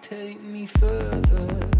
Take me further.